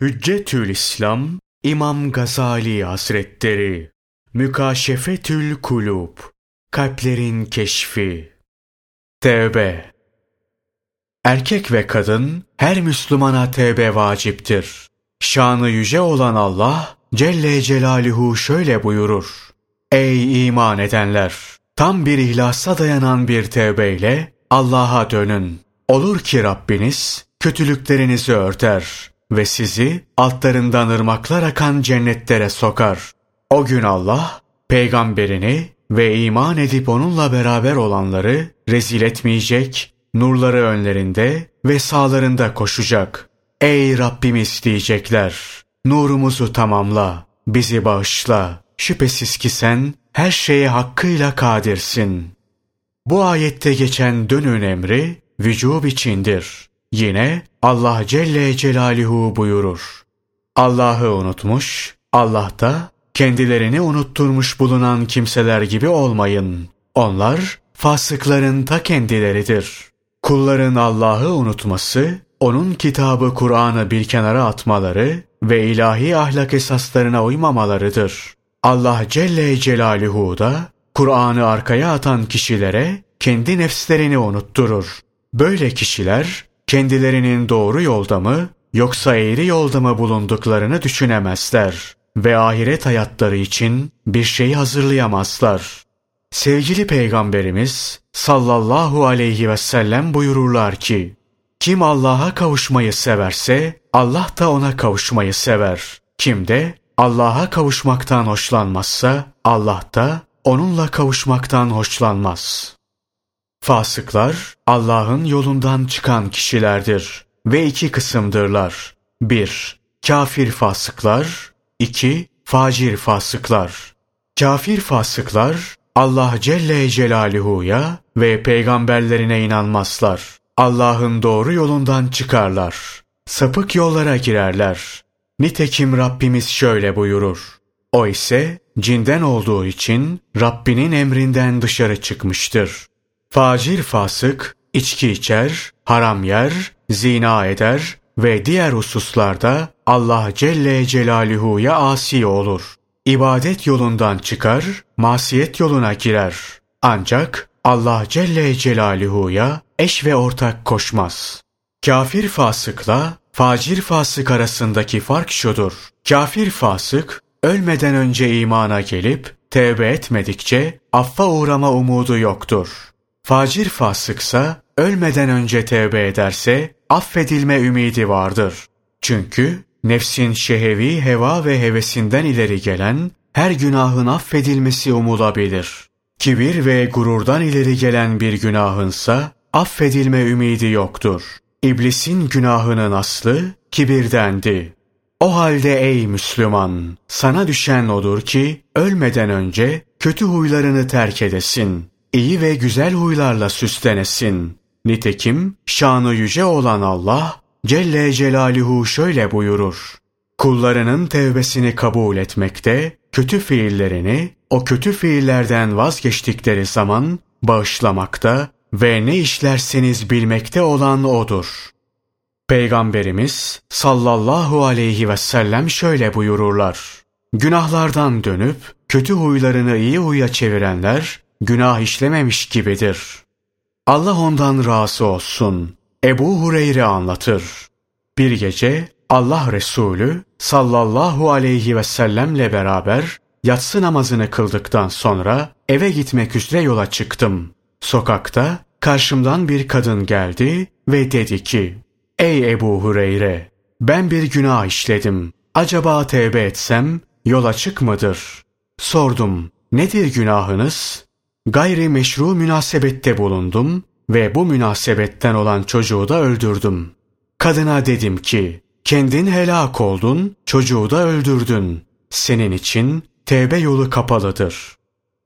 Hüccetül İslam, İmam Gazali Hazretleri. Mükâşefetül Kulub, Kalplerin Keşfi. Tevbe. Erkek ve kadın, her Müslümana tevbe vaciptir. Şanı yüce olan Allah Celle Celaluhu şöyle buyurur: Ey iman edenler! Tam bir ihlasa dayanan bir tevbeyle Allah'a dönün. Olur ki Rabbiniz kötülüklerinizi örter ve sizi altlarından ırmaklar akan cennetlere sokar. O gün Allah, peygamberini ve iman edip onunla beraber olanları rezil etmeyecek, nurları önlerinde ve sağlarında koşacak. Ey Rabbimiz diyecekler, nurumuzu tamamla, bizi bağışla. Şüphesiz ki sen her şeye hakkıyla kadirsin. Bu ayette geçen dönün emri vücub içindir. Yine Allah Celle Celaluhu buyurur: Allah'ı unutmuş, Allah da kendilerini unutturmuş bulunan kimseler gibi olmayın. Onlar fasıkların ta kendileridir. Kulların Allah'ı unutması, onun kitabı Kur'an'ı bir kenara atmaları ve ilahi ahlak esaslarına uymamalarıdır. Allah Celle Celaluhu da Kur'an'ı arkaya atan kişilere kendi nefslerini unutturur. Böyle kişiler kendilerinin doğru yolda mı yoksa eğri yolda mı bulunduklarını düşünemezler ve ahiret hayatları için bir şey hazırlayamazlar. Sevgili Peygamberimiz sallallahu aleyhi ve sellem buyururlar ki, kim Allah'a kavuşmayı severse Allah da ona kavuşmayı sever. Kim de Allah'a kavuşmaktan hoşlanmazsa Allah da onunla kavuşmaktan hoşlanmaz. Fasıklar Allah'ın yolundan çıkan kişilerdir ve iki kısımdırlar. 1- Kafir fasıklar. 2- Facir fasıklar. Kafir fasıklar Allah Celle Celaluhu'ya ve peygamberlerine inanmazlar. Allah'ın doğru yolundan çıkarlar. Sapık yollara girerler. Nitekim Rabbimiz şöyle buyurur: O ise cinden olduğu için Rabbinin emrinden dışarı çıkmıştır. Facir fasık, içki içer, haram yer, zina eder ve diğer hususlarda Allah Celle Celaluhu'ya asi olur. İbadet yolundan çıkar, masiyet yoluna girer. Ancak Allah Celle Celaluhu'ya eş ve ortak koşmaz. Kafir fasıkla facir fasık arasındaki fark şudur: Kafir fasık ölmeden önce imana gelip tevbe etmedikçe affa uğrama umudu yoktur. Facir fasıksa ölmeden önce tevbe ederse affedilme ümidi vardır. Çünkü nefsin şehevi heva ve hevesinden ileri gelen her günahın affedilmesi umulabilir. Kibir ve gururdan ileri gelen bir günahınsa affedilme ümidi yoktur. İblisin günahının aslı kibirdendi. O halde ey Müslüman, sana düşen odur ki ölmeden önce kötü huylarını terk edesin, iyi ve güzel huylarla süslenesin. Nitekim şanı yüce olan Allah Celle Celaluhu şöyle buyurur: Kullarının tevbesini kabul etmekte, kötü fiillerini o kötü fiillerden vazgeçtikleri zaman bağışlamakta ve ne işlerseniz bilmekte olan O'dur. Peygamberimiz sallallahu aleyhi ve sellem şöyle buyururlar: Günahlardan dönüp kötü huylarını iyi huya çevirenler günah işlememiş gibidir. Allah ondan razı olsun. Ebu Hureyre anlatır. Bir gece Allah Resulü sallallahu aleyhi ve sellemle beraber yatsı namazını kıldıktan sonra eve gitmek üzere yola çıktım. Sokakta karşımdan bir kadın geldi ve dedi ki: Ey Ebu Hureyre, ben bir günah işledim. Acaba tevbe etsem yol açık mıdır? Sordum: Nedir günahınız? Gayri meşru münasebette bulundum ve bu münasebetten olan çocuğu da öldürdüm. Kadına dedim ki: Kendin helak oldun, çocuğu da öldürdün. Senin için tevbe yolu kapalıdır.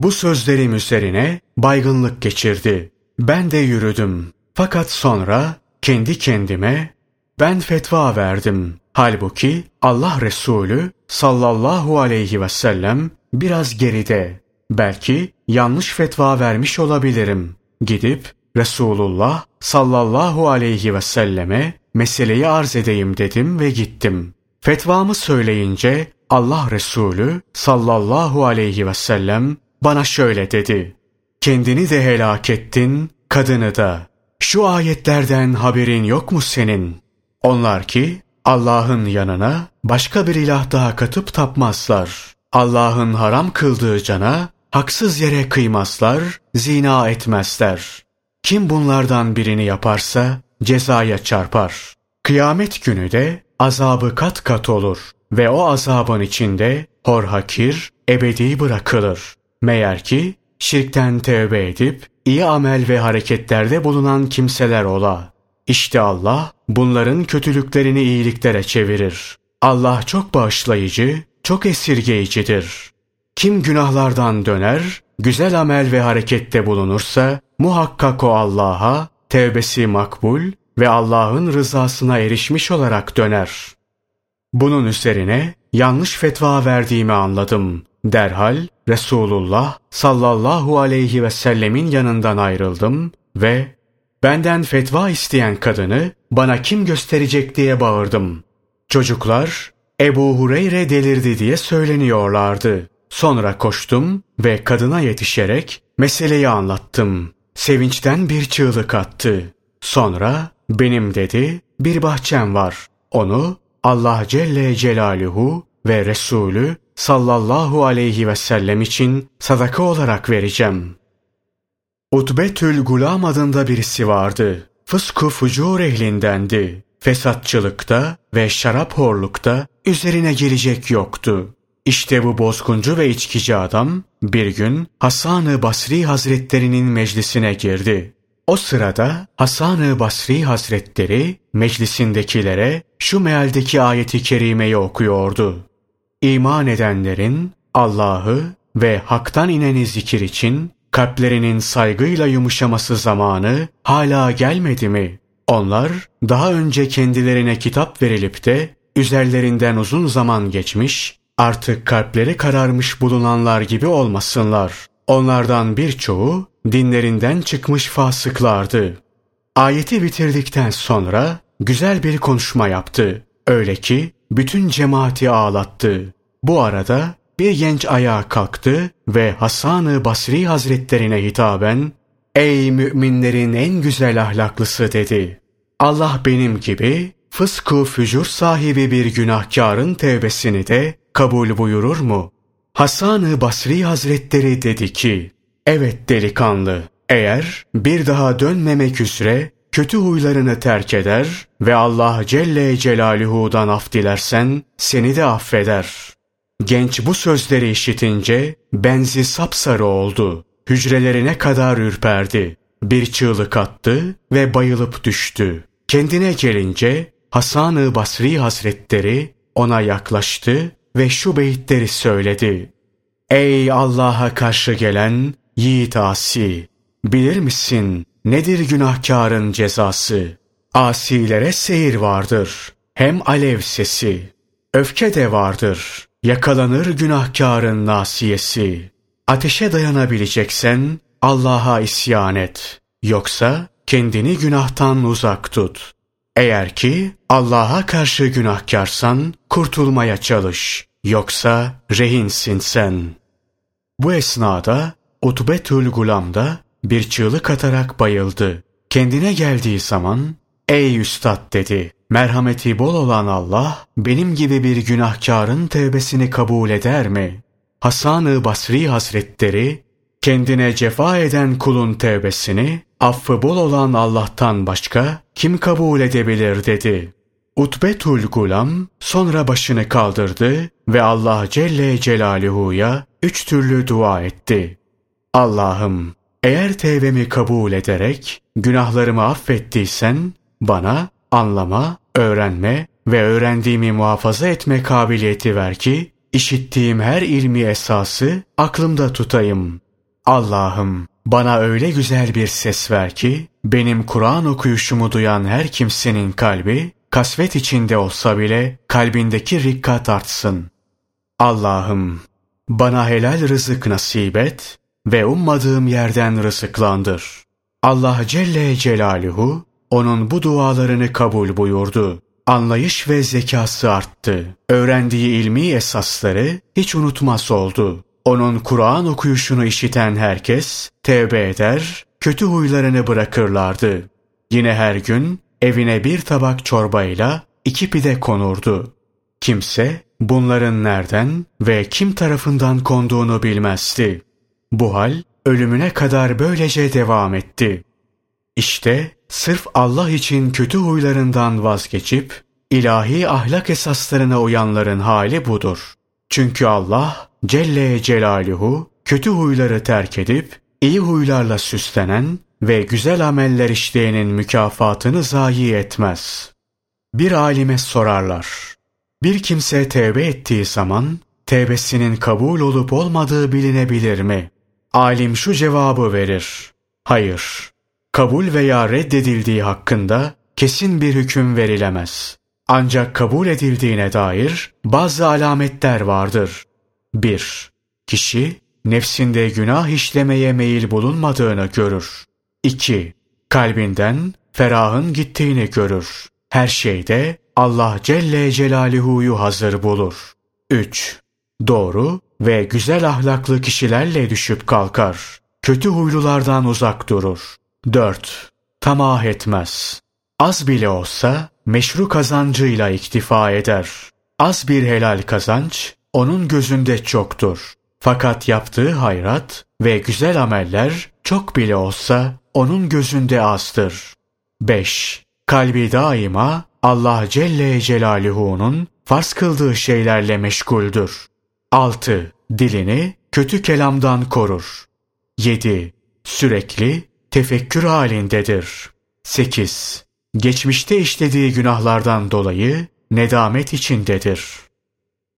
Bu sözlerim üzerine baygınlık geçirdi. Ben de yürüdüm. Fakat sonra kendi kendime ben fetva verdim. Halbuki Allah Resulü sallallahu aleyhi ve sellem biraz geride. Belki yanlış fetva vermiş olabilirim. Gidip Resulullah sallallahu aleyhi ve selleme meseleyi arz edeyim dedim ve gittim. Fetvamı söyleyince Allah Resulü sallallahu aleyhi ve sellem bana şöyle dedi: "Kendini de helak ettin, kadını da. Şu ayetlerden haberin yok mu senin? Onlar ki Allah'ın yanına başka bir ilah daha katıp tapmazlar. Allah'ın haram kıldığı cana haksız yere kıymazlar, zina etmezler. Kim bunlardan birini yaparsa cezaya çarpar. Kıyamet günü de azabı kat kat olur ve o azabın içinde hor hakir ebedi bırakılır. Meğer ki şirkten tövbe edip iyi amel ve hareketlerde bulunan kimseler ola. İşte Allah bunların kötülüklerini iyiliklere çevirir. Allah çok bağışlayıcı, çok esirgeyicidir. Kim günahlardan döner, güzel amel ve harekette bulunursa muhakkak o Allah'a, tevbesi makbul ve Allah'ın rızasına erişmiş olarak döner." Bunun üzerine yanlış fetva verdiğimi anladım. Derhal Resulullah sallallahu aleyhi ve sellemin yanından ayrıldım ve "Benden fetva isteyen kadını bana kim gösterecek?" diye bağırdım. Çocuklar "Ebu Hureyre delirdi" diye söyleniyorlardı. Sonra koştum ve kadına yetişerek meseleyi anlattım. Sevinçten bir çığlık attı. Sonra "Benim" dedi, "bir bahçem var. Onu Allah Celle Celaluhu ve Resulü sallallahu aleyhi ve sellem için sadaka olarak vereceğim." Utbetü'l-Gulâm adında birisi vardı. Fısk-ı fucur ehlindendi. Fesatçılıkta ve şarap horlukta üzerine gelecek yoktu. İşte bu bozguncu ve içkici adam bir gün Hasan-ı Basri Hazretleri'nin meclisine girdi. O sırada Hasan-ı Basri Hazretleri meclisindekilere şu mealdeki ayeti kerimeyi okuyordu: "İman edenlerin Allah'ı ve haktan ineni zikir için kalplerinin saygıyla yumuşaması zamanı hala gelmedi mi? Onlar daha önce kendilerine kitap verilip de üzerlerinden uzun zaman geçmiş, artık kalpleri kararmış bulunanlar gibi olmasınlar. Onlardan birçoğu dinlerinden çıkmış fasıklardı." Ayeti bitirdikten sonra güzel bir konuşma yaptı. Öyle ki bütün cemaati ağlattı. Bu arada bir genç ayağa kalktı ve Hasan-ı Basri Hazretlerine hitaben "Ey müminlerin en güzel ahlaklısı" dedi. "Allah benim gibi fısk-ı fücur sahibi bir günahkarın tevbesini de kabul buyurur mu?" Hasan-ı Basri Hazretleri dedi ki "Evet delikanlı, eğer bir daha dönmemek üzere kötü huylarını terk eder ve Allah Celle Celaluhu'dan af dilersen seni de affeder." Genç bu sözleri işitince benzi sapsarı oldu. Hücrelerine kadar ürperdi. Bir çığlık attı ve bayılıp düştü. Kendine gelince Hasan-ı Basri Hazretleri ona yaklaştı ve şu beyitleri söyledi: "Ey Allah'a karşı gelen yiğit asi! Bilir misin nedir günahkarın cezası? Asilere seyir vardır, hem alev sesi. Öfke de vardır, yakalanır günahkarın nasiyesi. Ateşe dayanabileceksen Allah'a isyan et. Yoksa kendini günahtan uzak tut. Eğer ki Allah'a karşı günahkarsan kurtulmaya çalış. Yoksa rehinsin sen." Bu esnada Utbetü'l-Gulâm da bir çığlık atarak bayıldı. Kendine geldiği zaman "Ey üstad" dedi, "merhameti bol olan Allah benim gibi bir günahkarın tevbesini kabul eder mi?" Hasan-ı Basri Hazretleri "Kendine cefa eden kulun tevbesini affı bol olan Allah'tan başka kim kabul edebilir?" dedi. Utbetü'l-Gulâm sonra başını kaldırdı ve Allah Celle Celaluhu'ya üç türlü dua etti: "Allah'ım, eğer tevbemi kabul ederek günahlarımı affettiysen bana anlama, öğrenme ve öğrendiğimi muhafaza etme kabiliyeti ver ki işittiğim her ilmi esası aklımda tutayım. Allah'ım, bana öyle güzel bir ses ver ki benim Kur'an okuyuşumu duyan her kimsenin kalbi kasvet içinde olsa bile kalbindeki rikkat artsın. Allah'ım, bana helal rızık nasip et ve ummadığım yerden rızıklandır." Allah Celle Celaluhu onun bu dualarını kabul buyurdu. anlayış ve zekası arttı. Öğrendiği ilmi esasları hiç unutmaz oldu. Onun Kur'an okuyuşunu işiten herkes tevbe eder, kötü huylarını bırakırlardı. Yine her gün evine bir tabak çorbayla 2 pide konurdu. Kimse bunların nereden ve kim tarafından konduğunu bilmezdi. Bu hal ölümüne kadar böylece devam etti. İşte sırf Allah için kötü huylarından vazgeçip ilahi ahlak esaslarına uyanların hali budur. Çünkü Allah Celle Celaluhu kötü huyları terk edip iyi huylarla süslenen ve güzel ameller işleyenin mükafatını zayi etmez. Bir alime sorarlar. Bir kimse tevbe ettiği zaman tevbesinin kabul olup olmadığı bilinebilir mi? Alim şu cevabı verir. Hayır. Kabul veya reddedildiği hakkında kesin bir hüküm verilemez. Ancak kabul edildiğine dair bazı alametler vardır. 1. Kişi nefsinde günah işlemeye meyil bulunmadığını görür. 2. Kalbinden ferahın gittiğini görür. Her şeyde Allah Celle Celaluhu'yu hazır bulur. 3. Doğru ve güzel ahlaklı kişilerle düşüp kalkar. Kötü huylulardan uzak durur. 4. Tamah etmez. Az bile olsa meşru kazancıyla iktifa eder. Az bir helal kazanç onun gözünde çoktur. Fakat yaptığı hayrat ve güzel ameller çok bile olsa onun gözünde azdır. 5. Kalbi daima Allah Celle Celaluhu'nun farz kıldığı şeylerle meşguldür. 6. Dilini kötü kelamdan korur. 7. Sürekli tefekkür halindedir. 8. Geçmişte işlediği günahlardan dolayı nedamet içindedir.